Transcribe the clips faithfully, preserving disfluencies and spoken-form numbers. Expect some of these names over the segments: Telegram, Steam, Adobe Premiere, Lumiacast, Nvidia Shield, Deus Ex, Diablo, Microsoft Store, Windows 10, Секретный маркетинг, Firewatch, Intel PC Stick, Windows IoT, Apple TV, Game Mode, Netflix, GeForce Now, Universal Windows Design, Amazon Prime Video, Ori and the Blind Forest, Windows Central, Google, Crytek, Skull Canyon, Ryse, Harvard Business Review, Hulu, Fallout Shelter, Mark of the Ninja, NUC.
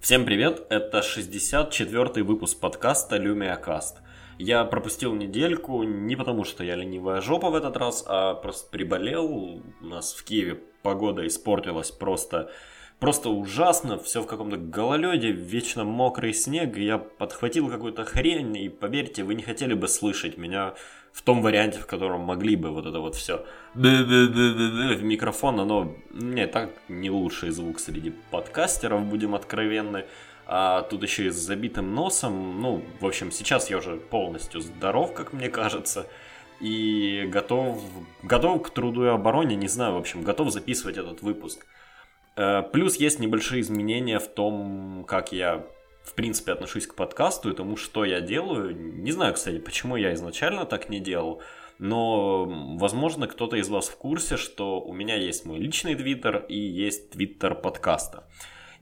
Всем привет, это шестьдесят четвёртый выпуск подкаста Lumiacast. Я пропустил недельку не потому, что я ленивая жопа в этот раз, а просто приболел. У нас в Киеве погода испортилась просто, просто ужасно, все в каком-то гололеде, вечно мокрый снег, я подхватил какую-то хрень, и поверьте, вы не хотели бы слышать меня в том варианте, в котором могли бы вот это вот все в микрофон, оно не так не лучший звук среди подкастеров, будем откровенны. А тут еще и с забитым носом. Ну, в общем, сейчас я уже полностью здоров, как мне кажется, и готов, готов к труду и обороне, не знаю, в общем, готов записывать этот выпуск. Плюс есть небольшие изменения в том, как я, в принципе, отношусь к подкасту и тому, что я делаю. Не знаю, кстати, почему я изначально так не делал, но, возможно, кто-то из вас в курсе, что у меня есть мой личный твиттер и есть твиттер подкаста.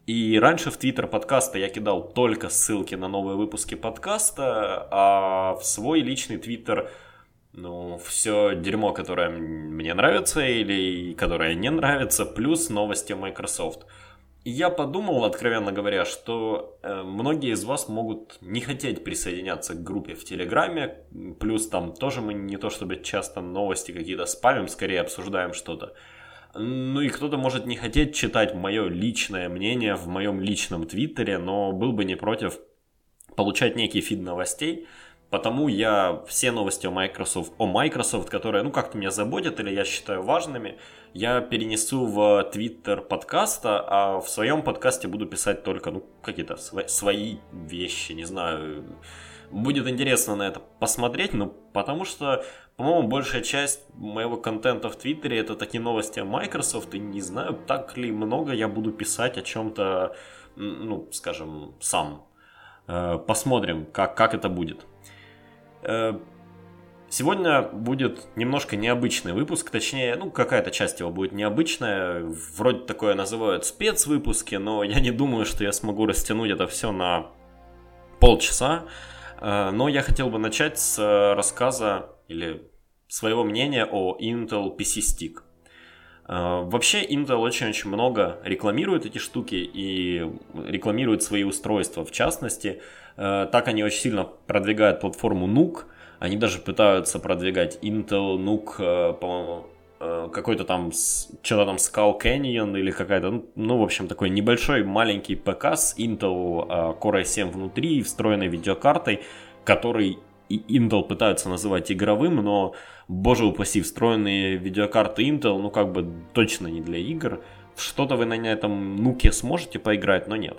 И раньше в твиттер подкаста я кидал только ссылки на новые выпуски подкаста, а в свой личный твиттер, ну, все дерьмо, которое мне нравится или которое не нравится, плюс новости Microsoft. И я подумал, откровенно говоря, что э, многие из вас могут не хотеть присоединяться к группе в Телеграме, плюс там тоже мы не то чтобы часто новости какие-то спамим, скорее обсуждаем что-то. Ну и кто-то может не хотеть читать мое личное мнение в моем личном твиттере, но был бы не против получать некий фид новостей. Потому я все новости о Microsoft, о Microsoft, которые, ну, как-то меня заботят или я считаю важными, я перенесу в Twitter подкаста, а в своем подкасте буду писать только, ну, какие-то свои, свои вещи, не знаю. Будет интересно на это посмотреть, ну, потому что, по-моему, большая часть моего контента в Твиттере это такие новости о Microsoft, и не знаю, так ли много я буду писать о чем-то, ну, скажем, сам. Посмотрим, как, как это будет. Сегодня будет немножко необычный выпуск, точнее, ну, какая-то часть его будет необычная, вроде такое называют спецвыпуски, но я не думаю, что я смогу растянуть это все на полчаса, но я хотел бы начать с рассказа или своего мнения о Intel пи си Stick. Вообще Intel очень-очень много рекламирует эти штуки и рекламирует свои устройства, в частности. Так они очень сильно продвигают платформу нук, они даже пытаются продвигать Intel, нук, по-моему, какой-то там, что-то там Skull Canyon или какая-то, ну, в общем, такой небольшой маленький ПК с Intel Core ай семь внутри и встроенной видеокартой, который Intel пытаются называть игровым, но, боже упаси, встроенные видеокарты Intel, ну, как бы точно не для игр, что-то вы на этом нуке сможете поиграть, но нет.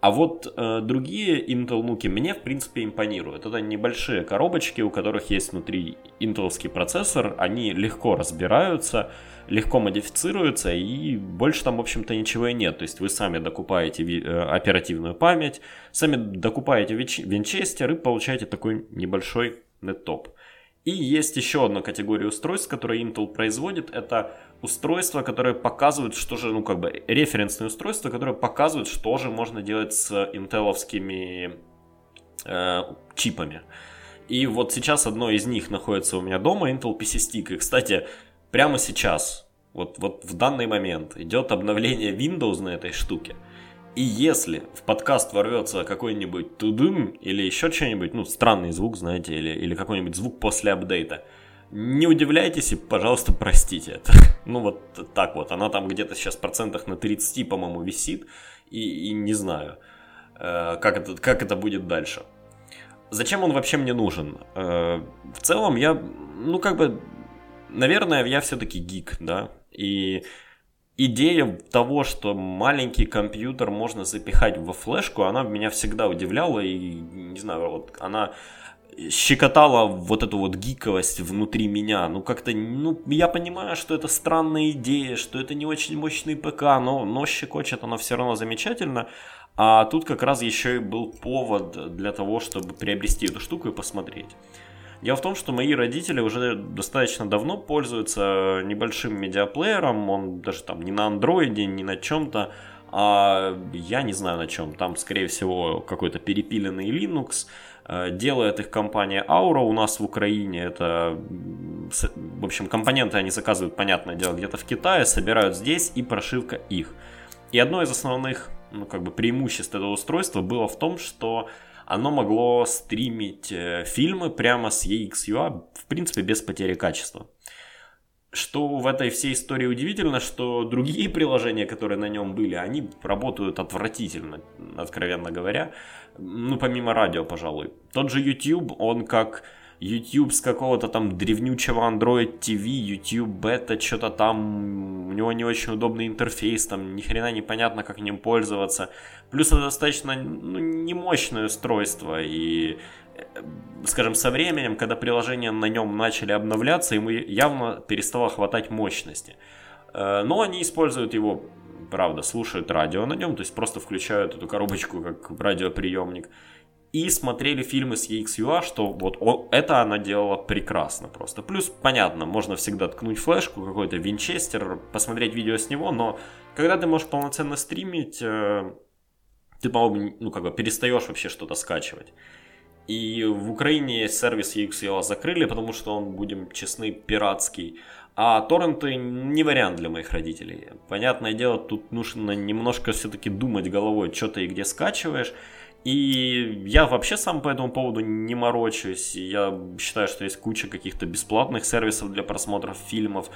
А вот э, другие Intel нуки мне, в принципе, импонируют. Это небольшие коробочки, у которых есть внутри интеловский процессор. Они легко разбираются, легко модифицируются, и больше там, в общем-то, ничего и нет. То есть вы сами докупаете ви- оперативную память, сами докупаете вич- винчестер и получаете такой небольшой неттоп. И есть еще одна категория устройств, которые Intel производит. Это устройства, которые показывают, что же, ну, как бы, референсные устройства, которые показывают, что же можно делать с интеловскими э, чипами. И вот сейчас одно из них находится у меня дома, Intel пи си Stick. И, кстати, прямо сейчас, вот, вот в данный момент, идет обновление Windows на этой штуке. И если в подкаст ворвется какой-нибудь тудым или еще что-нибудь, ну, странный звук, знаете, или, или какой-нибудь звук после апдейта, не удивляйтесь и, пожалуйста, простите это. Ну, вот так вот. Она там где-то сейчас процентах на тридцать, по-моему, висит. И, и не знаю, э, как, это, как это будет дальше. Зачем он вообще мне нужен? Э, в целом я, ну, как бы, наверное, я все-таки гик, да. И идея того, что маленький компьютер можно запихать во флешку, она меня всегда удивляла. И, не знаю, вот она щекотала вот эту вот гиковость внутри меня, ну как-то, ну я понимаю, что это странная идея, что это не очень мощный ПК, но, но щекочет она все равно замечательно, а тут как раз еще и был повод для того, чтобы приобрести эту штуку и посмотреть. Дело в том, что мои родители уже достаточно давно пользуются небольшим медиаплеером, он даже там не на андроиде, не на чем-то, а я не знаю на чем, там скорее всего какой-то перепиленный Linux. Делает их компания Aura у нас в Украине. Это, в общем, компоненты они заказывают, понятное дело, где-то в Китае, собирают здесь, и прошивка их. И одно из основных ну, как бы преимущество этого устройства было в том, что оно могло стримить фильмы прямо с и экс.ю эй, в принципе, без потери качества. Что в этой всей истории удивительно, что другие приложения, которые на нем были, они работают отвратительно, откровенно говоря. Ну, помимо радио, пожалуй. Тот же YouTube, он как YouTube с какого-то там древнючего Android ти ви, YouTube Beta, что-то там, у него не очень удобный интерфейс, там ни хрена непонятно, как ним пользоваться. Плюс это достаточно, ну, немощное устройство, и... скажем, со временем, когда приложения на нем начали обновляться, ему явно перестало хватать мощности. Но они используют его, правда, слушают радио на нем, то есть просто включают эту коробочку как радиоприемник. И смотрели фильмы с и экс.ю эй, что вот это она делала прекрасно просто. Плюс, понятно, можно всегда ткнуть флешку, какой-то винчестер, посмотреть видео с него, но когда ты можешь полноценно стримить, ты, по-моему, ну, как бы перестаешь вообще что-то скачивать. И в Украине сервис и экс.ю эй закрыли, потому что он, будем честны, пиратский. А торренты не вариант для моих родителей. Понятное дело, тут нужно немножко все-таки думать головой, что ты и где скачиваешь. И я вообще сам по этому поводу не морочусь. Я считаю, что есть куча каких-то бесплатных сервисов для просмотра фильмов.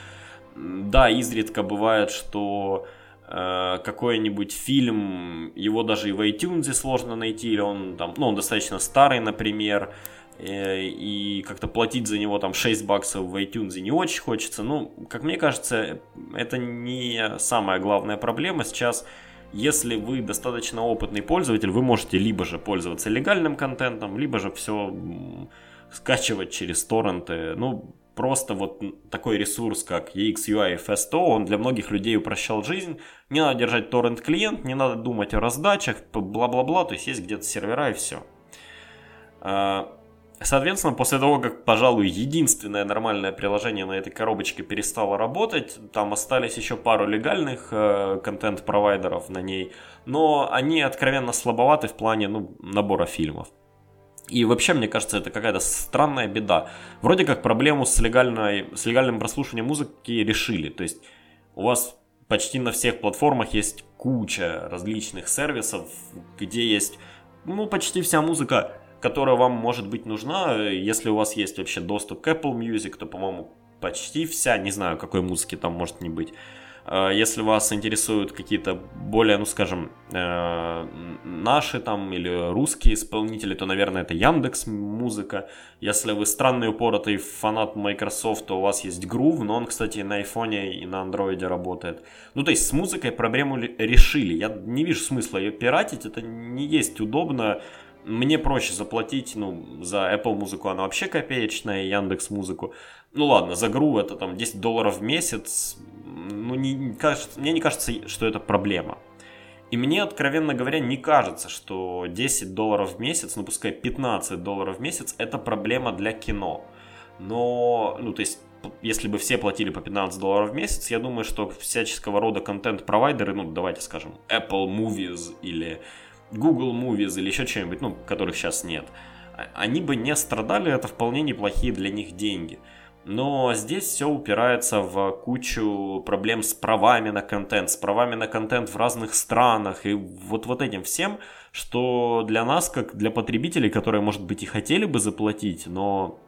Да, изредка бывает, что... какой-нибудь фильм, его даже и в iTunes сложно найти, или он там, ну, он достаточно старый, например, и как-то платить за него там шесть баксов в iTunes не очень хочется. Ну, как мне кажется, это не самая главная проблема. Сейчас, если вы достаточно опытный пользователь, вы можете либо же пользоваться легальным контентом, либо же все скачивать через торренты. Ну, просто вот такой ресурс, как и экс.ю эй и эф эс ти о, он для многих людей упрощал жизнь. Не надо держать торрент-клиент, не надо думать о раздачах, бла-бла-бла, то есть есть где-то сервера и все. Соответственно, после того, как, пожалуй, единственное нормальное приложение на этой коробочке перестало работать, там остались еще пару легальных э, контент-провайдеров на ней, но они откровенно слабоваты в плане, ну, набора фильмов. И вообще, мне кажется, это какая-то странная беда. Вроде как проблему с, легальной, с легальным прослушиванием музыки решили. То есть у вас почти на всех платформах есть куча различных сервисов, где есть, ну, почти вся музыка, которая вам может быть нужна. Если у вас есть вообще доступ к Apple Music, то, по-моему, почти вся. Не знаю, какой музыки там может не быть. Если вас интересуют какие-то более, ну, скажем, наши там или русские исполнители, то, наверное, это Яндекс.Музыка. Если вы странный упоротый фанат Microsoft, то у вас есть Groove, но он, кстати, и на айфоне, и на андроиде работает. Ну, то есть с музыкой проблему решили. Я не вижу смысла ее пиратить, это не есть удобно. Мне проще заплатить, ну, за Apple музыку, она вообще копеечная, Яндекс.Музыку. Ну ладно, за Groove это там десять долларов в месяц. Ну, не, кажется, мне не кажется, что это проблема. И мне, откровенно говоря, не кажется, что десять долларов в месяц, ну пускай пятнадцать долларов в месяц, это проблема для кино. Но, ну то есть, если бы все платили по пятнадцать долларов в месяц, я думаю, что всяческого рода контент-провайдеры, ну давайте скажем, Apple Movies или Google Movies или еще что-нибудь, ну, которых сейчас нет, они бы не страдали, это вполне неплохие для них деньги. Но здесь все упирается в кучу проблем с правами на контент, с правами на контент в разных странах и вот, вот этим всем, что для нас, как для потребителей, которые, может быть, и хотели бы заплатить, но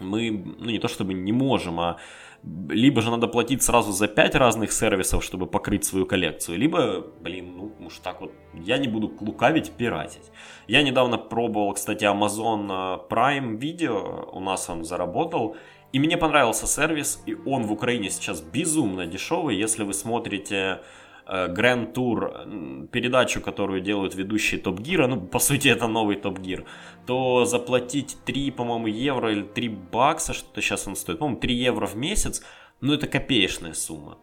мы, ну, не то чтобы не можем, а либо же надо платить сразу за пять разных сервисов, чтобы покрыть свою коллекцию, либо, блин, ну уж так вот, я не буду лукавить, пиратить. Я недавно пробовал, кстати, Amazon Prime Video, у нас он заработал, и мне понравился сервис, и он в Украине сейчас безумно дешевый. Если вы смотрите э, Grand Tour, передачу, которую делают ведущие Top Gear, ну, по сути, это новый Top Gear, то заплатить три, по-моему, евро или три бакса, что-то сейчас он стоит, по-моему, три евро в месяц, ну, это копеечная сумма.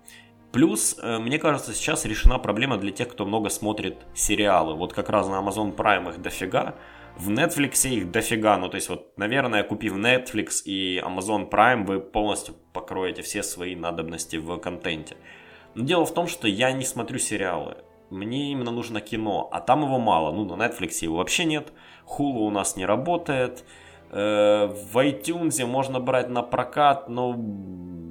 Плюс, э, мне кажется, сейчас решена проблема для тех, кто много смотрит сериалы. Вот как раз на Amazon Prime их дофига. В Netflix их дофига, ну то есть вот, наверное, купив Netflix и Amazon Prime, вы полностью покроете все свои надобности в контенте. Но дело в том, что я не смотрю сериалы, мне именно нужно кино, а там его мало, ну на Netflix его вообще нет, Hulu у нас не работает, в iTunes можно брать на прокат, но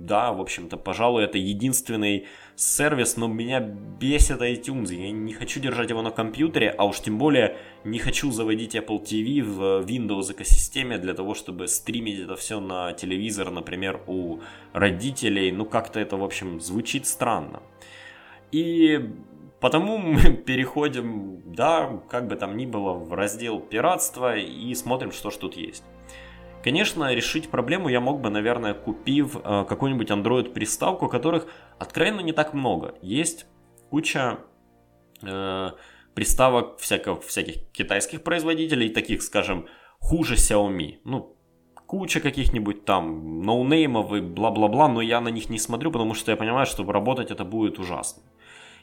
да, в общем-то, пожалуй, это единственный сервис, но меня бесит iTunes, я не хочу держать его на компьютере, а уж тем более не хочу заводить Apple ти ви в Windows экосистеме для того, чтобы стримить это все на телевизор, например, у родителей, ну как-то это, в общем, звучит странно. И потому мы переходим, да, как бы там ни было, в раздел пиратства и смотрим, что ж тут есть. Конечно, решить проблему я мог бы, наверное, купив э, какую-нибудь Android-приставку, которых откровенно не так много. Есть куча э, приставок всяких, всяких китайских производителей, таких, скажем, хуже Xiaomi. Ну, куча каких-нибудь там ноунеймов и бла-бла-бла, но я на них не смотрю, потому что я понимаю, что работать это будет ужасно.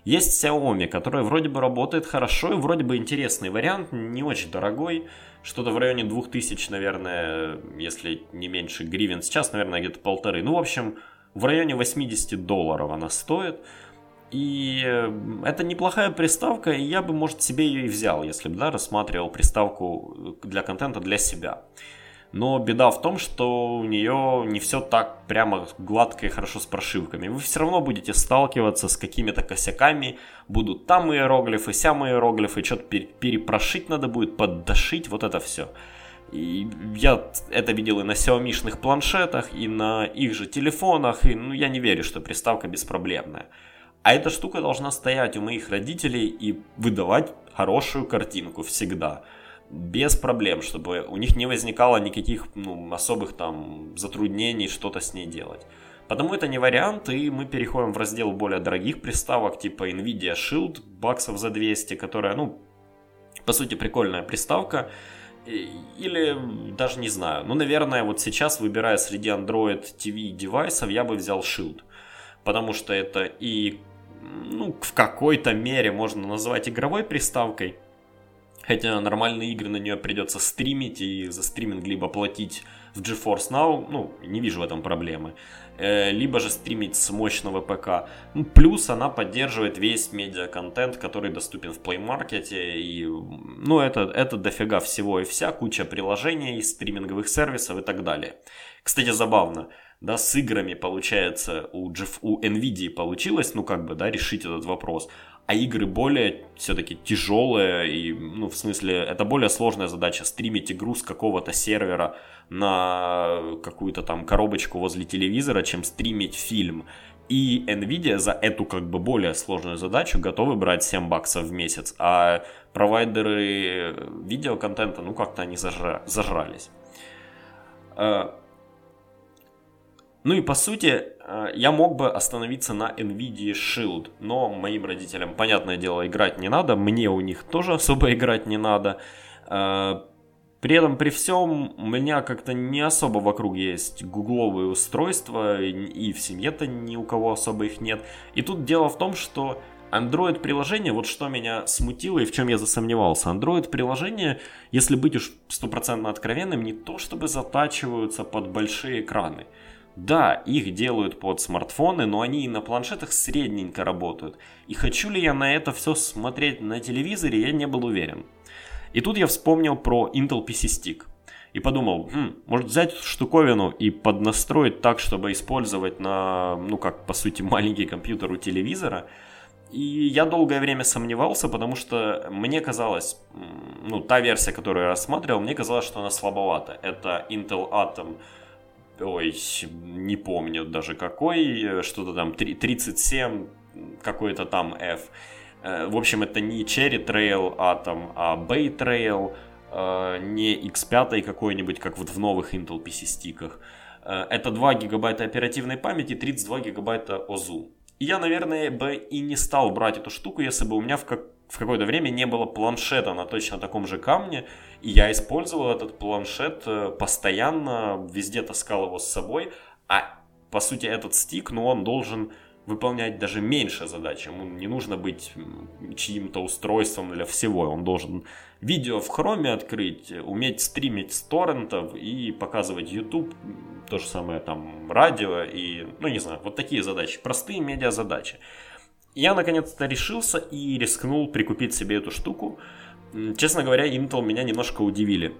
Есть Xiaomi, который вроде бы работает хорошо и вроде бы интересный вариант, не очень дорогой, что-то в районе двух тысяч, наверное, если не меньше гривен, сейчас, наверное, где-то полторы, ну, в общем, в районе восемьдесят долларов она стоит, и это неплохая приставка, и я бы, может, себе ее и взял, если бы, да, рассматривал приставку для контента для себя. Но беда в том, что у нее не все так прямо гладко и хорошо с прошивками. Вы все равно будете сталкиваться с какими-то косяками. Будут там иероглифы, сям иероглифы, что-то перепрошить надо будет, поддашить, вот это все. И я это видел и на Xiaomi-шных планшетах, и на их же телефонах. И, ну, я не верю, что приставка беспроблемная. А эта штука должна стоять у моих родителей и выдавать хорошую картинку всегда. Без проблем, чтобы у них не возникало никаких, ну, особых там затруднений что-то с ней делать. Потому это не вариант, и мы переходим в раздел более дорогих приставок, типа Nvidia Shield, баксов за двести, которая, ну, по сути, прикольная приставка. Или, даже не знаю, ну, наверное, вот сейчас, выбирая среди Android ти ви девайсов, я бы взял Shield. Потому что это и, ну, в какой-то мере можно назвать игровой приставкой. Хотя нормальные игры на нее придется стримить и за стриминг либо платить в GeForce Now, ну, не вижу в этом проблемы, либо же стримить с мощного ПК. Ну, плюс она поддерживает весь медиа-контент, который доступен в Play Market, и, ну, это, это дофига всего и вся, куча приложений, стриминговых сервисов и так далее. Кстати, забавно, да, с играми, получается, у, Gef- у Nvidia получилось, ну, как бы, да, решить этот вопрос. А игры более все-таки тяжелые, и, ну, в смысле, это более сложная задача, стримить игру с какого-то сервера на какую-то там коробочку возле телевизора, чем стримить фильм. И Nvidia за эту как бы более сложную задачу готовы брать семь баксов в месяц, а провайдеры видеоконтента, ну, как-то они зажра... зажрались. Ну и по сути, я мог бы остановиться на Nvidia Shield, но моим родителям, понятное дело, играть не надо, мне у них тоже особо играть не надо. При этом, при всем, у меня как-то не особо вокруг есть гугловые устройства, и в семье-то ни у кого особо их нет. И тут дело в том, что Android-приложение, вот что меня смутило и в чем я засомневался. Android-приложение, если быть уж стопроцентно откровенным, не то чтобы затачиваются под большие экраны. Да, их делают под смартфоны, но они и на планшетах средненько работают. И хочу ли я на это все смотреть на телевизоре, я не был уверен. И тут я вспомнил про Intel пи си Stick. И подумал, хм, может взять эту штуковину и поднастроить так, чтобы использовать на, ну как, по сути, маленький компьютер у телевизора. И я долгое время сомневался, потому что мне казалось, ну та версия, которую я рассматривал, мне казалось, что она слабовата. Это Intel Atom... Ой, не помню даже какой, что-то там тридцать семь, какой-то там F. В общем, это не Cherry Trail, а там а Bay Trail, не икс пять какой-нибудь, как вот в новых Intel пи си стиках. Это два гигабайта оперативной памяти, тридцать два гигабайта ОЗУ. И я, наверное, бы и не стал брать эту штуку, если бы у меня в, как- в какое-то время не было планшета на точно таком же камне. И я использовал этот планшет постоянно, везде таскал его с собой. А по сути этот стик, ну он должен выполнять даже меньше задач. Ему не нужно быть чьим-то устройством для всего. Он должен видео в хроме открыть, уметь стримить с торрентов и показывать YouTube. То же самое там радио и, ну не знаю, вот такие задачи. Простые медиа задачи. Я наконец-то решился и рискнул прикупить себе эту штуку. Честно говоря, Intel меня немножко удивили.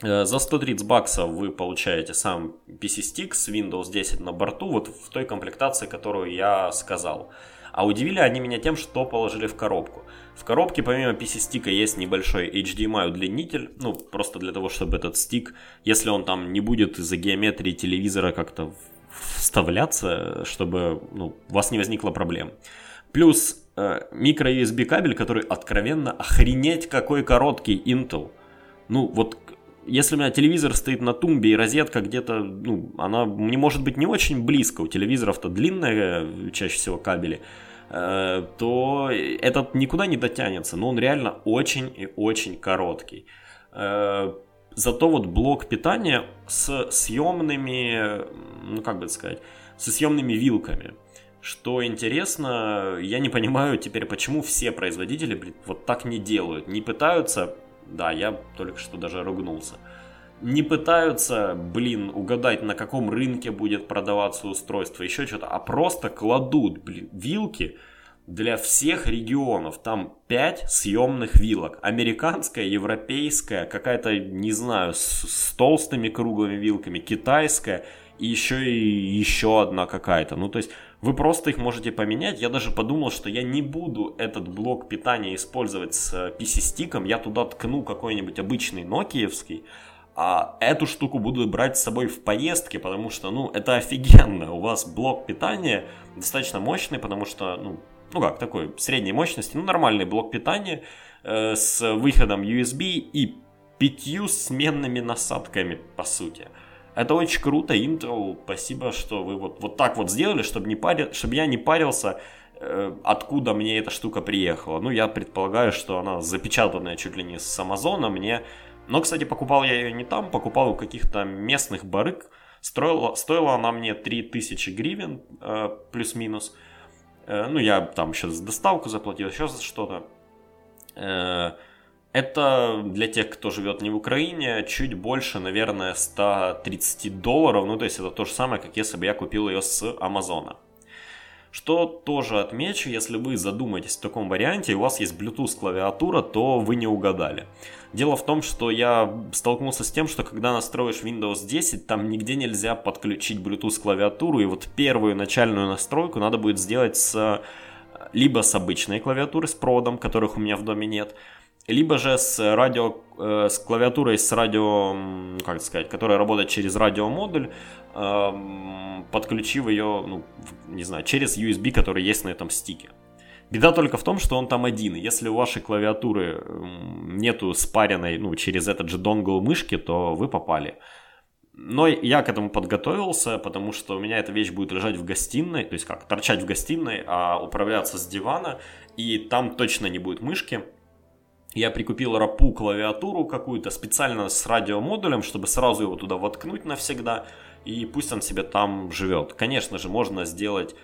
За сто тридцать баксов вы получаете сам пи си Stick с Windows десять на борту, вот в той комплектации, которую я сказал. А удивили они меня тем, что положили в коробку. В коробке помимо пи си стика есть небольшой эйч ди эм ай удлинитель, ну просто для того, чтобы этот стик, если он там не будет из-за геометрии телевизора как-то вставляться, чтобы ну, у вас не возникло проблем. Плюс э, микро-ю эс би кабель, который откровенно охренеть какой короткий Intel. Ну вот, если у меня телевизор стоит на тумбе и розетка где-то, ну она не может быть не очень близко, у телевизоров-то длинные чаще всего кабели, то этот никуда не дотянется, но он реально очень и очень короткий. Зато вот блок питания с съемными, ну как бы сказать, со съемными вилками. Что интересно, я не понимаю теперь, почему все производители блин, вот так не делают, не пытаются, да, я только что даже ругнулся, не пытаются, блин, угадать, на каком рынке будет продаваться устройство, еще что-то, а просто кладут, блин, вилки для всех регионов. Там пять съемных вилок. Американская, европейская, какая-то, не знаю, с, с толстыми круглыми вилками, китайская и еще, и еще одна какая-то. Ну, то есть вы просто их можете поменять. Я даже подумал, что я не буду этот блок питания использовать с пи си-стиком. Я туда ткну какой-нибудь обычный нокиевский. А эту штуку буду брать с собой в поездке, потому что, ну, это офигенно. У вас блок питания достаточно мощный, потому что, ну, ну как, такой средней мощности, ну, нормальный блок питания э, с выходом ю эс би и пятью сменными насадками, по сути. Это очень круто, Intel, спасибо, что вы вот, вот так вот сделали, чтобы, не пари... чтобы я не парился, э, откуда мне эта штука приехала. Ну, я предполагаю, что она запечатанная чуть ли не с Амазона, мне... Но, кстати, покупал я ее не там, покупал у каких-то местных барыг. Стоила, стоила она мне три тысячи гривен, э, плюс-минус. Э, ну, я там еще за доставку заплатил, еще за что-то. Э, это для тех, кто живет не в Украине, чуть больше, наверное, сто тридцать долларов. Ну, то есть это то же самое, как если бы я купил ее с Амазона. Что тоже отмечу, если вы задумаетесь в таком варианте, и у вас есть Bluetooth клавиатура, то вы не угадали. Дело в том, что я столкнулся с тем, что когда настроишь Windows десять, там нигде нельзя подключить Bluetooth клавиатуру, и вот первую начальную настройку надо будет сделать с, либо с обычной клавиатуры с проводом, которых у меня в доме нет, либо же с, радио, с клавиатурой, с радио, как сказать, которая работает через радиомодуль, подключив ее, ну, не знаю, через ю эс би, который есть на этом стике. Беда только в том, что он там один. Если у вашей клавиатуры нету спаренной, ну, через этот же донгл мышки, то вы попали. Но я к этому подготовился, потому что у меня эта вещь будет лежать в гостиной, то есть как, торчать в гостиной, а управляться с дивана, и там точно не будет мышки. Я прикупил рапу клавиатуру какую-то специально с радиомодулем, чтобы сразу его туда воткнуть навсегда, и пусть он себе там живет. Конечно же, можно сделать,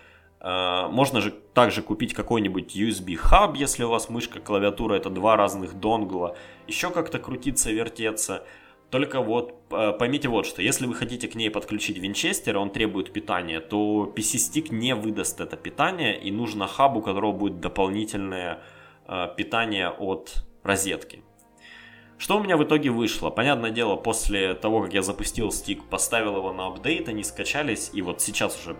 э, можно же также купить какой-нибудь ю эс би-хаб, если у вас мышка, клавиатура, это два разных донгла, еще как-то крутиться, вертеться. Только вот э, поймите вот что, если вы хотите к ней подключить винчестер, он требует питания, то пи си-стик не выдаст это питание, и нужно хаб, у которого будет дополнительное э, питание от... розетки. Что у меня в итоге вышло? Понятное дело, после того, как я запустил стик, поставил его на апдейт, они скачались, и вот сейчас уже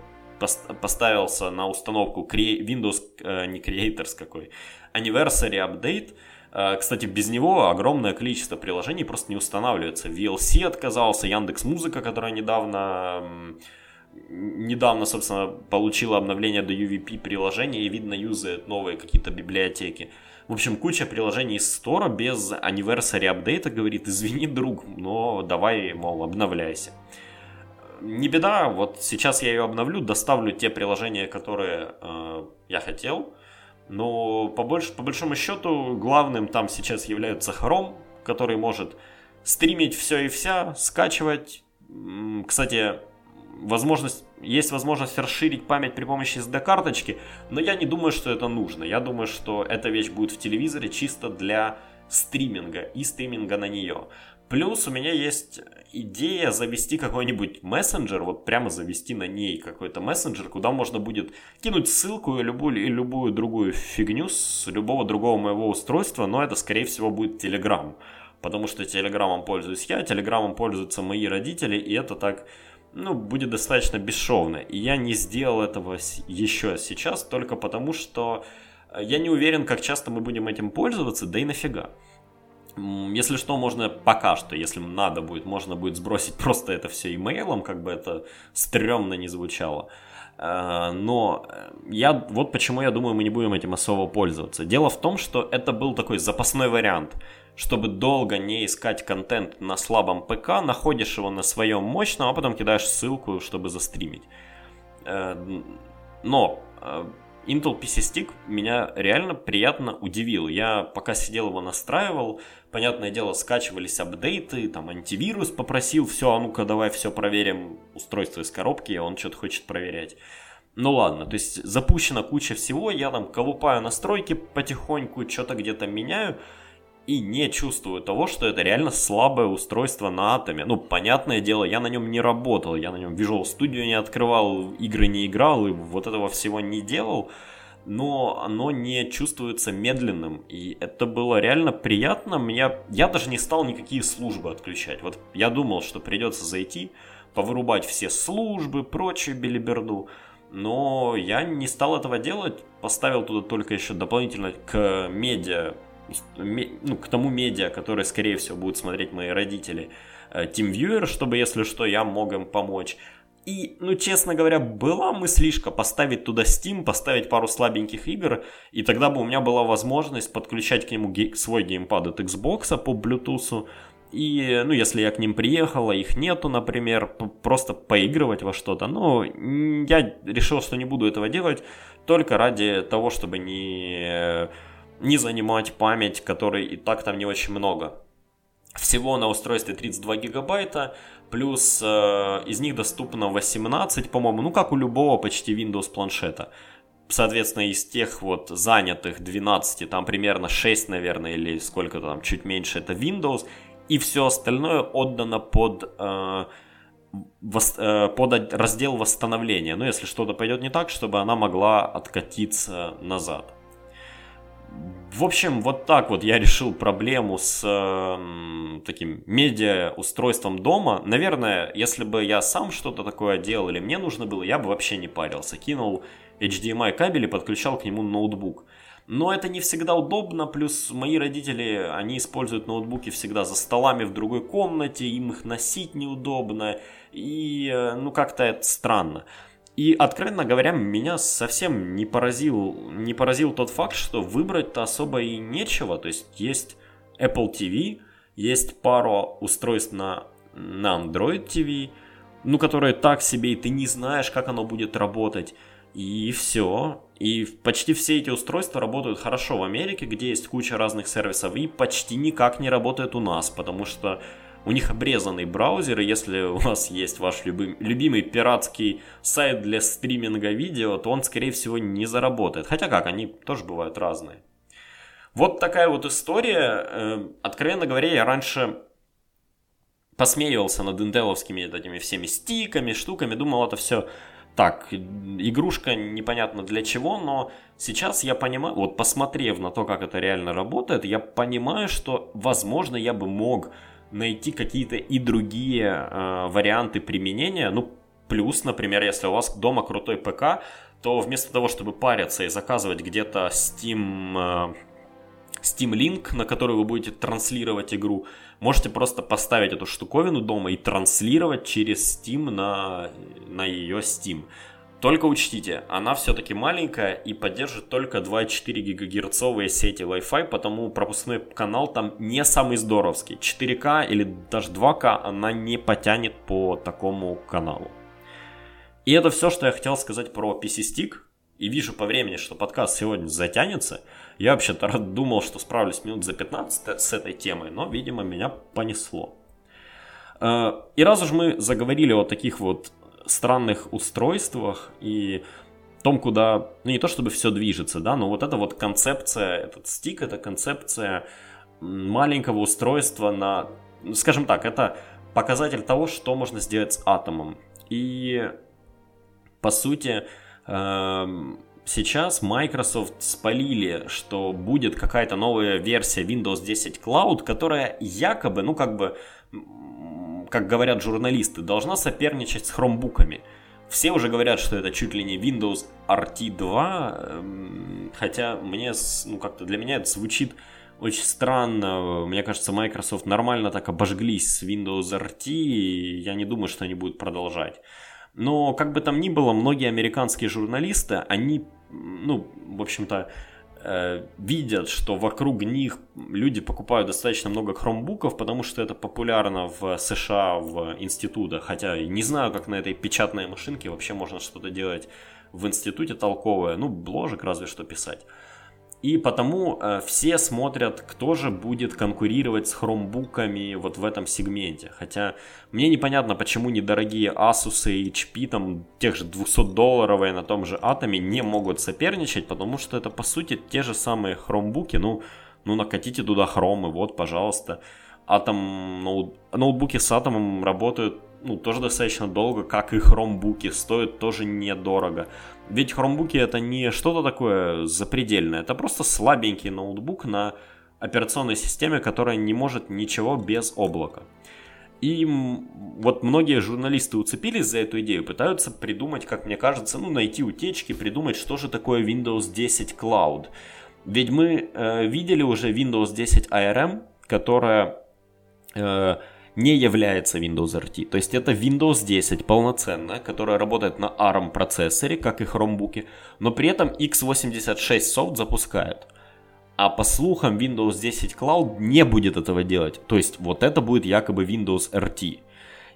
поставился на установку Windows, э, не Creators какой, Anniversary Update. Э, кстати, без него огромное количество приложений просто не устанавливается. ви эл си отказался, Яндекс.Музыка, которая недавно... Недавно, собственно, получила обновление до ю ви пи приложения и, видно, юзает новые какие-то библиотеки. В общем, куча приложений из стора без anniversary апдейта говорит: извини, друг, но давай, мол, обновляйся. Не беда, вот сейчас я ее обновлю, доставлю те приложения, которые э, я хотел. Но по, больш, по большому счету главным там сейчас является Chrome, который может стримить все и вся, скачивать. Кстати... Возможность, есть возможность расширить память при помощи эс ди-карточки, но я не думаю, что это нужно. Я думаю, что эта вещь будет в телевизоре чисто для стриминга и стриминга на нее. Плюс у меня есть идея завести какой-нибудь мессенджер, вот прямо завести на ней какой-то мессенджер, куда можно будет кинуть ссылку и любую, и любую другую фигню с любого другого моего устройства, но это, скорее всего, будет Telegram. потому что Телеграмом пользуюсь я, Телеграмом пользуются мои родители, и это так, ну, будет достаточно бесшовно. И я не сделал этого еще сейчас только потому, что я не уверен, как часто мы будем этим пользоваться, да и нафига. Если что, можно пока что, если надо будет, можно будет сбросить просто это все имейлом, как бы это стрёмно не звучало. Но я, вот почему я думаю, мы не будем этим особо пользоваться. Дело в том, что это был такой запасной вариант, чтобы долго не искать контент на слабом ПК, находишь его на своем мощном, а потом кидаешь ссылку, чтобы застримить. Но Intel пи си Stick меня реально приятно удивил. Я пока сидел его настраивал, понятное дело, скачивались апдейты, там антивирус попросил, все, а ну-ка давай все проверим, устройство из коробки, он что-то хочет проверять. Ну ладно, то есть запущена куча всего, я там колупаю настройки потихоньку, что-то где-то меняю и не чувствую того, что это реально слабое устройство на атоме. Ну, понятное дело, я на нем не работал, я на нем Visual Studio не открывал, игры не играл и вот этого всего не делал, но оно не чувствуется медленным, и это было реально приятно. Меня, я даже не стал никакие службы отключать. Вот я думал, что придется зайти, повырубать все службы, прочую белиберду, но я не стал этого делать, поставил туда только еще дополнительно к медиа, ну, к тому медиа, который, скорее всего, будут смотреть мои родители, TeamViewer, чтобы, если что, я мог им помочь. И, ну, честно говоря, была мыслишка поставить туда Steam, поставить пару слабеньких игр, и тогда бы у меня была возможность подключать к нему гей- свой геймпад от Xbox по Bluetooth, и, ну, если я к ним приехал, а их нету, например, просто поигрывать во что-то. Но я решил, что не буду этого делать только ради того, чтобы не... не занимать память, которой и так там не очень много. Всего на устройстве тридцать два гигабайта, плюс э, из них доступно восемнадцать, по-моему, ну как у любого почти Windows планшета. Соответственно, из тех вот занятых двенадцати, там примерно шесть, наверное, или сколько-то там, чуть меньше, это Windows, и все остальное отдано под... Э, под раздел восстановления, ну если что-то пойдет не так, чтобы она могла откатиться назад. В общем, вот так вот я решил проблему с э, таким медиа-устройством дома. Наверное, если бы я сам что-то такое делал или мне нужно было, я бы вообще не парился. Кинул эйч ди эм ай кабель и подключал к нему ноутбук. Но это не всегда удобно, плюс мои родители, они используют ноутбуки всегда за столами в другой комнате, им их носить неудобно, и э, ну как-то это странно. И, откровенно говоря, меня совсем не поразил, не поразил тот факт, что выбрать-то особо и нечего. То есть есть Apple ти ви, есть пару устройств на, на Android ти ви, ну, которые так себе, и ты не знаешь, как оно будет работать. И все. И почти все эти устройства работают хорошо в Америке, где есть куча разных сервисов, и почти никак не работает у нас, потому что... У них обрезанный браузер, и если у вас есть ваш любим, любимый пиратский сайт для стриминга видео, то он, скорее всего, не заработает. Хотя как, они тоже бывают разные. Вот такая вот история. Откровенно говоря, я раньше посмеивался над интеловскими этими всеми стиками, штуками, думал, это все... Так, игрушка непонятно для чего, но сейчас я понимаю, вот посмотрев на то, как это реально работает, я понимаю, что, возможно, я бы мог найти какие-то и другие э, варианты применения. Ну, плюс, например, если у вас дома крутой ПК, то вместо того, чтобы париться и заказывать где-то Steam, э, Steam Link, на который вы будете транслировать игру, можете просто поставить эту штуковину дома и транслировать через Steam на, на ее Steam. Только учтите, она все-таки маленькая и поддержит только два и четыре гигагерцовые сети Wi-Fi, потому пропускной канал там не самый здоровский. четыре ка или даже два ка она не потянет по такому каналу. И это все, что я хотел сказать про пи си Stick. И вижу по времени, что подкаст сегодня затянется. Я вообще-то думал, что справлюсь минут за пятнадцать с этой темой, но, видимо, меня понесло. И раз уж мы заговорили о таких вот странных устройствах и том, куда, ну не то чтобы все движется, да, но вот эта вот концепция, этот стик, это концепция маленького устройства на, скажем так, это показатель того, что можно сделать с атомом. И по сути, э, сейчас Microsoft спалили, что будет какая-то новая версия Windows десять Cloud, которая якобы, ну как бы, как говорят журналисты, должна соперничать с хромбуками. Все уже говорят, что это чуть ли не Windows эр ти два, хотя мне, ну как-то для меня это звучит очень странно. Мне кажется, Microsoft нормально так обожглись с Windows эр ти, и я не думаю, что они будут продолжать. Но, как бы там ни было, многие американские журналисты, они, ну, в общем-то, э, видят, что вокруг них люди покупают достаточно много хромбуков, потому что это популярно в США, в институтах. Хотя не знаю, как на этой печатной машинке вообще можно что-то делать в институте толковое, ну, бложек разве что писать. И потому э, все смотрят, кто же будет конкурировать с хромбуками вот в этом сегменте. Хотя мне непонятно, почему недорогие Asus и эйч пи, там, тех же двухсотдолларовые на том же Атоме не могут соперничать, потому что это, по сути, те же самые хромбуки. Ну, ну накатите туда хромы, вот, пожалуйста. Атом, ноут, ноутбуки с Атомом работают, ну, тоже достаточно долго, как и хромбуки, стоят тоже недорого. Ведь хромбуки это не что-то такое запредельное, это просто слабенький ноутбук на операционной системе, которая не может ничего без облака. И вот многие журналисты уцепились за эту идею, пытаются придумать, как мне кажется, ну, найти утечки, придумать, что же такое Windows десять Cloud. Ведь мы э, видели уже Windows десять эй ар эм, которая... Э, не является Windows эр ти. То есть это Windows десять полноценно, которая работает на арм процессоре, как и хромбуки, но при этом икс восемьдесят шесть софт запускает. А по слухам Windows десять Cloud не будет этого делать. То есть вот это будет якобы Windows эр ти.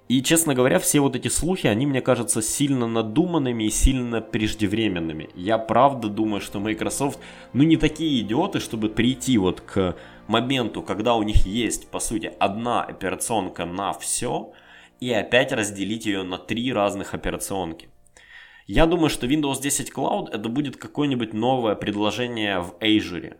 И, честно говоря, все вот эти слухи, они, мне кажется, сильно надуманными и сильно преждевременными. Я правда думаю, что Microsoft, ну, не такие идиоты, чтобы прийти вот к моменту, когда у них есть, по сути, одна операционка на все, и опять разделить ее на три разных операционки. Я думаю, что Windows десять Cloud это будет какое-нибудь новое предложение в Azure.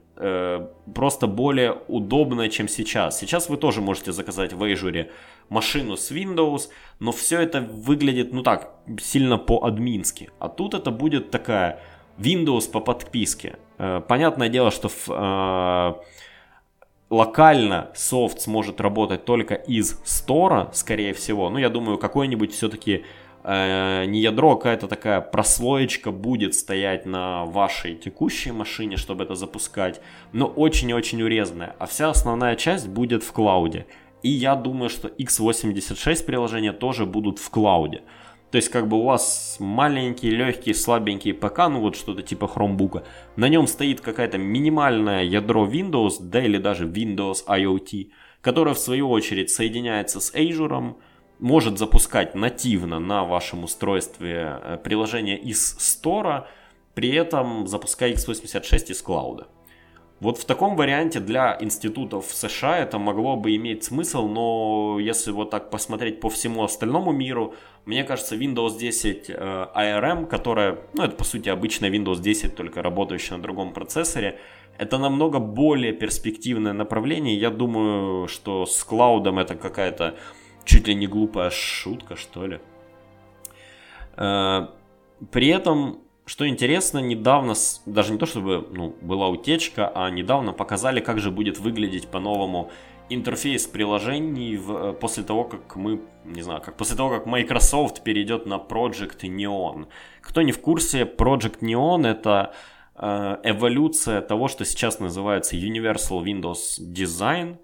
Просто более удобное, чем сейчас. Сейчас вы тоже можете заказать в Azure машину с Windows, но все это выглядит, ну так, сильно по-админски. А тут это будет такая Windows по подписке. Понятное дело, что в, э, локально софт сможет работать только из стора, скорее всего. Ну, я думаю, какой-нибудь все-таки э, не ядро, а какая-то такая прослоечка будет стоять на вашей текущей машине, чтобы это запускать. Но очень и очень урезанная. А вся основная часть будет в клауде. И я думаю, что икс восемьдесят шесть приложения тоже будут в клауде. То есть как бы у вас маленький, легкий, слабенький ПК, ну вот что-то типа хромбука. На нем стоит какое-то минимальное ядро Windows, да или даже Windows IoT, которое в свою очередь соединяется с Azure, может запускать нативно на вашем устройстве приложение из Store, при этом запуская икс восемьдесят шесть из клауда. Вот в таком варианте для институтов в США это могло бы иметь смысл, но если вот так посмотреть по всему остальному миру, мне кажется, Windows десять эй ар эм, которая, ну это по сути обычная Windows десять, только работающая на другом процессоре, это намного более перспективное направление. Я думаю, что с клаудом это какая-то чуть ли не глупая шутка, что ли. При этом... Что интересно, недавно, даже не то чтобы ну, была утечка, а недавно показали, как же будет выглядеть по-новому интерфейс приложений в, после того, как мы, не знаю, как после того, как Microsoft перейдет на Project Neon. Кто не в курсе, Project Neon это э, эволюция того, что сейчас называется Universal Windows Design.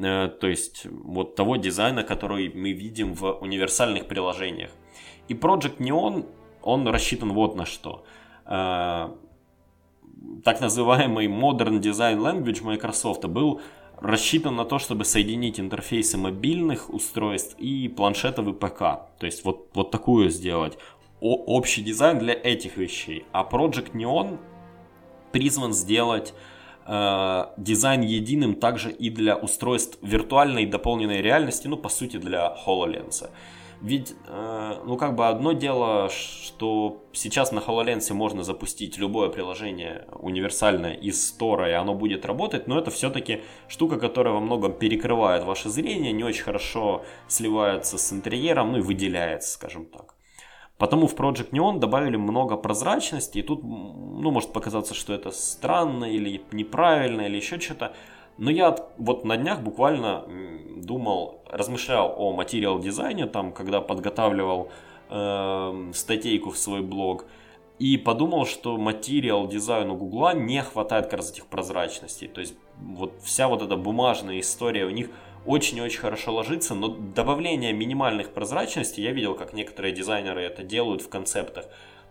Э, то есть вот того дизайна, который мы видим в универсальных приложениях. И Project Neon... Он рассчитан вот на что. Так называемый Modern Design Language Microsoft был рассчитан на то, чтобы соединить интерфейсы мобильных устройств и планшетов и ПК. То есть вот, вот такую сделать. О, общий дизайн для этих вещей. А Project Neon призван сделать э, дизайн единым также и для устройств виртуальной и дополненной реальности, ну по сути для HoloLens. Ведь, ну как бы одно дело, что сейчас на HoloLens можно запустить любое приложение универсальное из Store, и оно будет работать, но это все-таки штука, которая во многом перекрывает ваше зрение, не очень хорошо сливается с интерьером, ну и выделяется, скажем так. Потому в Project Neon добавили много прозрачности, и тут, ну, может показаться, что это странно или неправильно, или еще что-то. Но я вот на днях буквально думал, размышлял о материал-дизайне, там, когда подготавливал э, статейку в свой блог, и подумал, что материал-дизайну Гугла не хватает как раз этих прозрачностей. То есть вот вся вот эта бумажная история у них очень-очень хорошо ложится, но добавление минимальных прозрачностей, я видел, как некоторые дизайнеры это делают в концептах,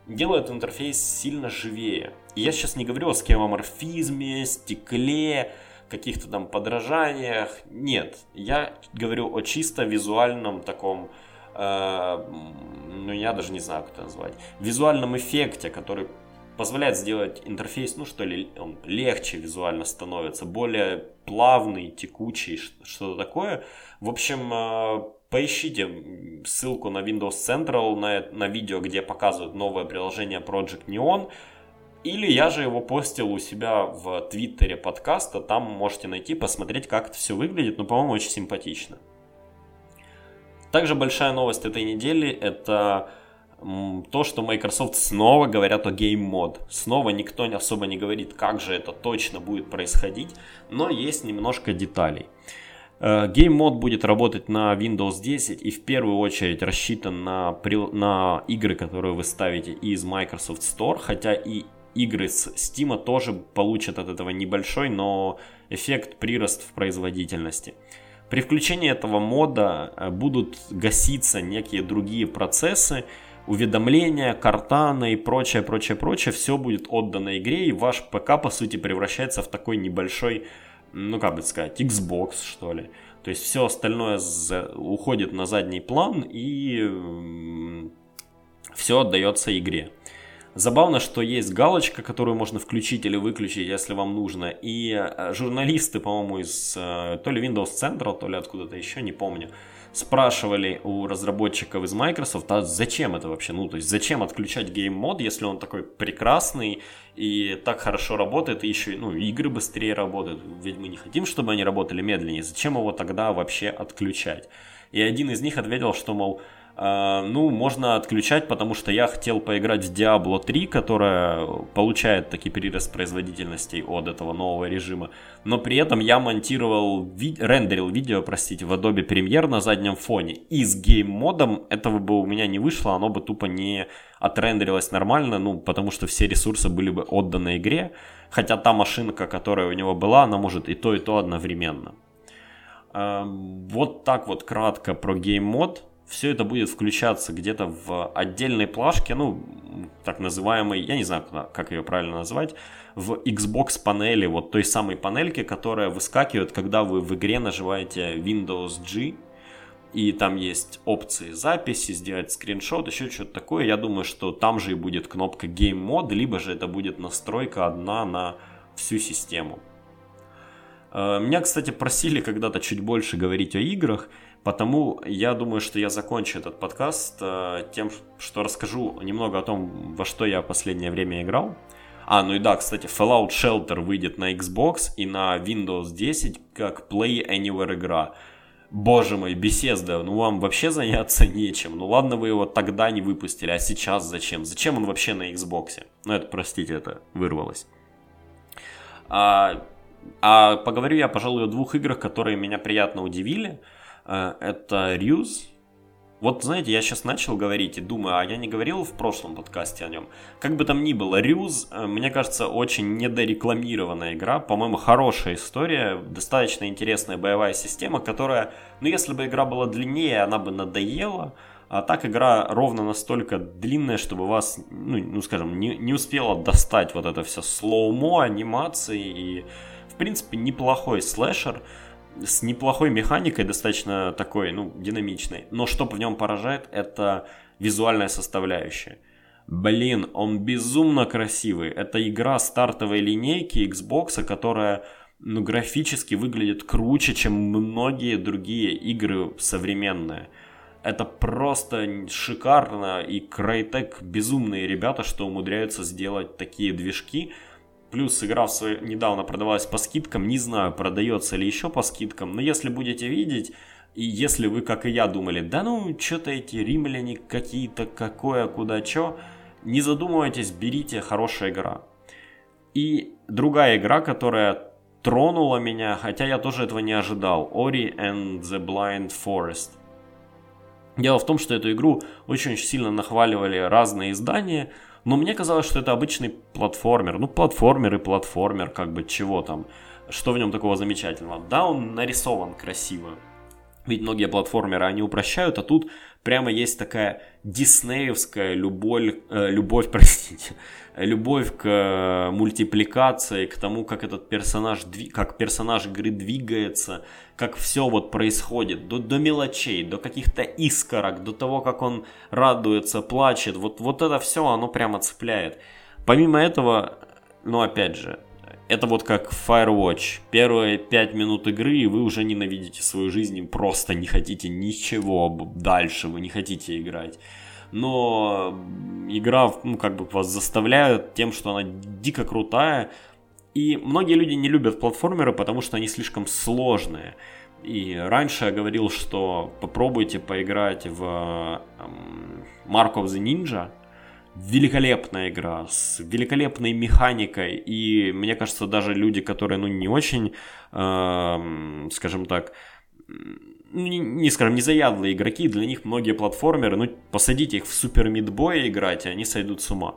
делают интерфейс сильно живее. И я сейчас не говорю о схемоморфизме, стекле, каких-то там подражаниях. Нет, я говорю о чисто визуальном таком, э, ну я даже не знаю, как это назвать, визуальном эффекте, который позволяет сделать интерфейс, ну что ли, он легче визуально становится, более плавный, текучий, что-то такое. В общем, поищите ссылку на Windows Central, на, на видео, где показывают новое приложение Project Neon. Или я же его постил у себя в твиттере подкаста, там можете найти, посмотреть, как это все выглядит, но, по-моему, очень симпатично. Также большая новость этой недели – это то, что Microsoft снова говорят о Game Mode. Снова никто особо не говорит, как же это точно будет происходить, но есть немножко деталей. Game Mode будет работать на Windows десять и в первую очередь рассчитан на, на игры, которые вы ставите из Microsoft Store, хотя и игры с Steam тоже получат от этого небольшой, но эффект прирост в производительности. При включении этого мода будут гаситься некие другие процессы, уведомления, картаны и прочее, прочее, прочее, все будет отдано игре, и ваш ПК, по сути, превращается в такой небольшой, ну как бы сказать, Xbox, что ли. То есть все остальное уходит на задний план, и все отдается игре. Забавно, что есть галочка, которую можно включить или выключить, если вам нужно. И журналисты, по-моему, из то ли Windows Central, то ли откуда-то еще, не помню, спрашивали у разработчиков из Microsoft, а зачем это вообще? Ну, то есть, зачем отключать гейм-мод, если он такой прекрасный и так хорошо работает, и еще, ну, игры быстрее работают, ведь мы не хотим, чтобы они работали медленнее, зачем его тогда вообще отключать? И один из них ответил, что, мол, э, ну, можно отключать, потому что я хотел поиграть в Diablo три, которая получает такие прирост производительностей от этого нового режима, но при этом я монтировал, ви- рендерил видео, простите, в Adobe Premiere на заднем фоне, и с гейм-модом этого бы у меня не вышло, оно бы тупо не отрендерилось нормально, ну, потому что все ресурсы были бы отданы игре, хотя та машинка, которая у него была, она может и то, и то одновременно. Вот так вот кратко про Game Mode. Все это будет включаться где-то в отдельной плашке, ну, так называемой, я не знаю, как ее правильно назвать, в Xbox панели, вот той самой панельке, которая выскакивает, когда вы в игре нажимаете Windows G, и там есть опции записи, сделать скриншот, еще что-то такое. Я думаю, что там же и будет кнопка Game Mode, либо же это будет настройка одна на всю систему. Меня, кстати, просили когда-то чуть больше говорить о играх, потому я думаю, что я закончу этот подкаст тем, что расскажу немного о том, во что я в последнее время играл. А, ну и да, кстати, Fallout Shelter выйдет на Xbox и на Windows десять как Play Anywhere игра. Боже мой, Bethesda, ну вам вообще заняться нечем. Ну ладно, вы его тогда не выпустили, а сейчас зачем? Зачем он вообще на Xbox? Ну это, простите, это вырвалось. А... А поговорю я, пожалуй, о двух играх, которые меня приятно удивили. Это Ryse. Вот, знаете, я сейчас начал говорить и думаю, а я не говорил в прошлом подкасте о нем. Как бы там ни было, Ryse, мне кажется, очень недорекламированная игра. По-моему, хорошая история, достаточно интересная боевая система, которая, ну, если бы игра была длиннее, она бы надоела. А так игра ровно настолько длинная, чтобы вас, ну, ну скажем, не, не успела достать вот это все слоумо, анимации и... В принципе, неплохой слэшер с неплохой механикой, достаточно такой, ну, динамичной. Но что в нем поражает, это визуальная составляющая. Блин, он безумно красивый. Это игра стартовой линейки Xbox, которая, ну, графически выглядит круче, чем многие другие игры современные. Это просто шикарно, и Crytek безумные ребята, что умудряются сделать такие движки. Плюс игра в свой... недавно продавалась по скидкам, не знаю, продается ли еще по скидкам, но если будете видеть, И если вы, как и я, думали, да ну, что-то эти римляне какие-то, какое, куда, что, не задумывайтесь, берите, хорошая игра. И другая игра, которая тронула меня, хотя я тоже этого не ожидал, Ori and the Blind Forest. Дело в том, что эту игру очень-очень сильно нахваливали разные издания, но мне казалось, что это обычный платформер. Ну, платформер и платформер, как бы, чего там, что в нем такого замечательного. Да, он нарисован красиво. Ведь многие платформеры, они упрощают, а тут прямо есть такая диснеевская любовь, э, любовь, простите, любовь к мультипликации, к тому, как этот персонаж, как персонаж игры двигается, как все вот происходит, до, до мелочей, до каких-то искорок, до того, как он радуется, плачет. Вот, вот это все, оно прямо цепляет. Помимо этого, ну опять же, это вот как Firewatch. Первые пять минут игры, и вы уже ненавидите свою жизнь и просто не хотите ничего дальше, вы не хотите играть. Но игра, ну, как бы вас заставляет тем, что она дико крутая. И многие люди не любят платформеры, потому что они слишком сложные. И раньше я говорил, что попробуйте поиграть в Mark of the Ninja. Великолепная игра с великолепной механикой, и мне кажется, даже люди, которые, ну, не очень, э, скажем так, не, не скажем, не заядлые игроки, для них многие платформеры, ну, посадите их в Супер Мидбой играть, и они сойдут с ума.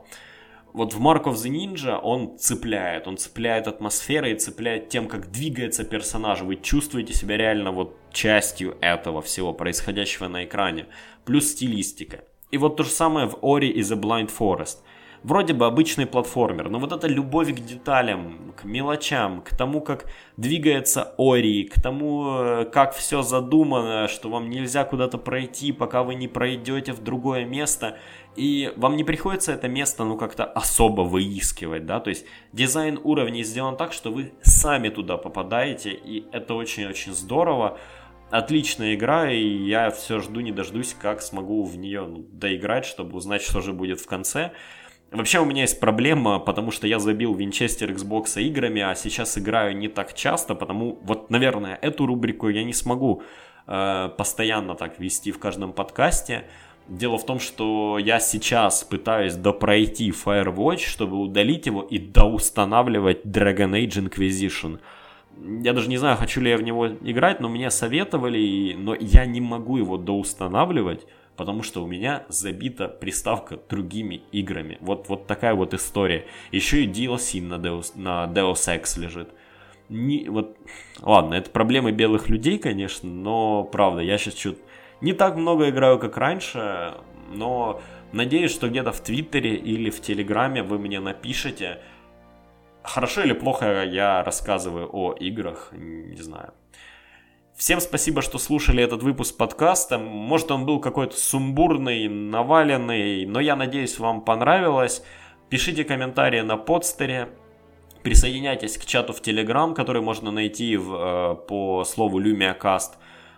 Вот в Mark of the Ninja он цепляет, он цепляет атмосферой и цепляет тем, как двигается персонаж. Вы чувствуете себя реально вот частью этого всего происходящего на экране, плюс стилистика. И вот то же самое в Ori and the Blind Forest. Вроде бы обычный платформер, но вот эта любовь к деталям, к мелочам, к тому, как двигается Ori, к тому, как все задумано, что вам нельзя куда-то пройти, пока вы не пройдете в другое место. И вам не приходится это место, ну, как-то особо выискивать, да. То есть дизайн уровней сделан так, что вы сами туда попадаете, и это очень-очень здорово. Отличная игра, и я все жду, не дождусь, как смогу в нее доиграть, чтобы узнать, что же будет в конце. Вообще у меня есть проблема, потому что я забил винчестер Xbox играми, а сейчас играю не так часто, потому вот, наверное, эту рубрику я не смогу э, постоянно так вести в каждом подкасте. Дело в том, что я сейчас пытаюсь допройти Firewatch, чтобы удалить его и доустанавливать Dragon Age Inquisition. Я даже не знаю, хочу ли я в него играть, но мне советовали, но я не могу его доустанавливать, потому что у меня забита приставка другими играми. Вот, вот такая вот история. Еще и ди эл си на Deus, на Deus Ex лежит. Не, вот, ладно, это проблемы белых людей, конечно, но правда, я сейчас чуть не так много играю, как раньше, но надеюсь, что где-то в Твиттере или в Телеграме вы мне напишите, хорошо или плохо я рассказываю о играх, не знаю. Всем спасибо, что слушали этот выпуск подкаста. Может, он был какой-то сумбурный, наваленный, но я надеюсь, вам понравилось. Пишите комментарии на подстере. Присоединяйтесь к чату в Telegram, который можно найти в, по слову Lumiacast.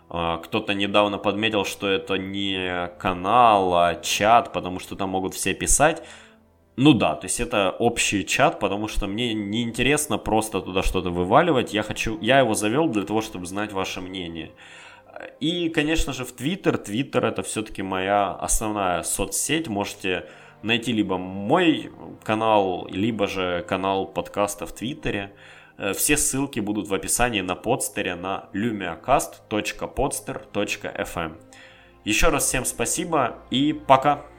Кто-то недавно подметил, что это не канал, а чат, потому что там могут все писать. Ну да, то есть это общий чат, потому что мне не интересно просто туда что-то вываливать. Я хочу, я его завел для того, чтобы знать ваше мнение. И, конечно же, в Твиттер. Твиттер — это все-таки моя основная соцсеть. Можете найти либо мой канал, либо же канал подкаста в Твиттере. Все ссылки будут в описании на подстере на lumiacast.podster.fm. Еще раз всем спасибо и пока!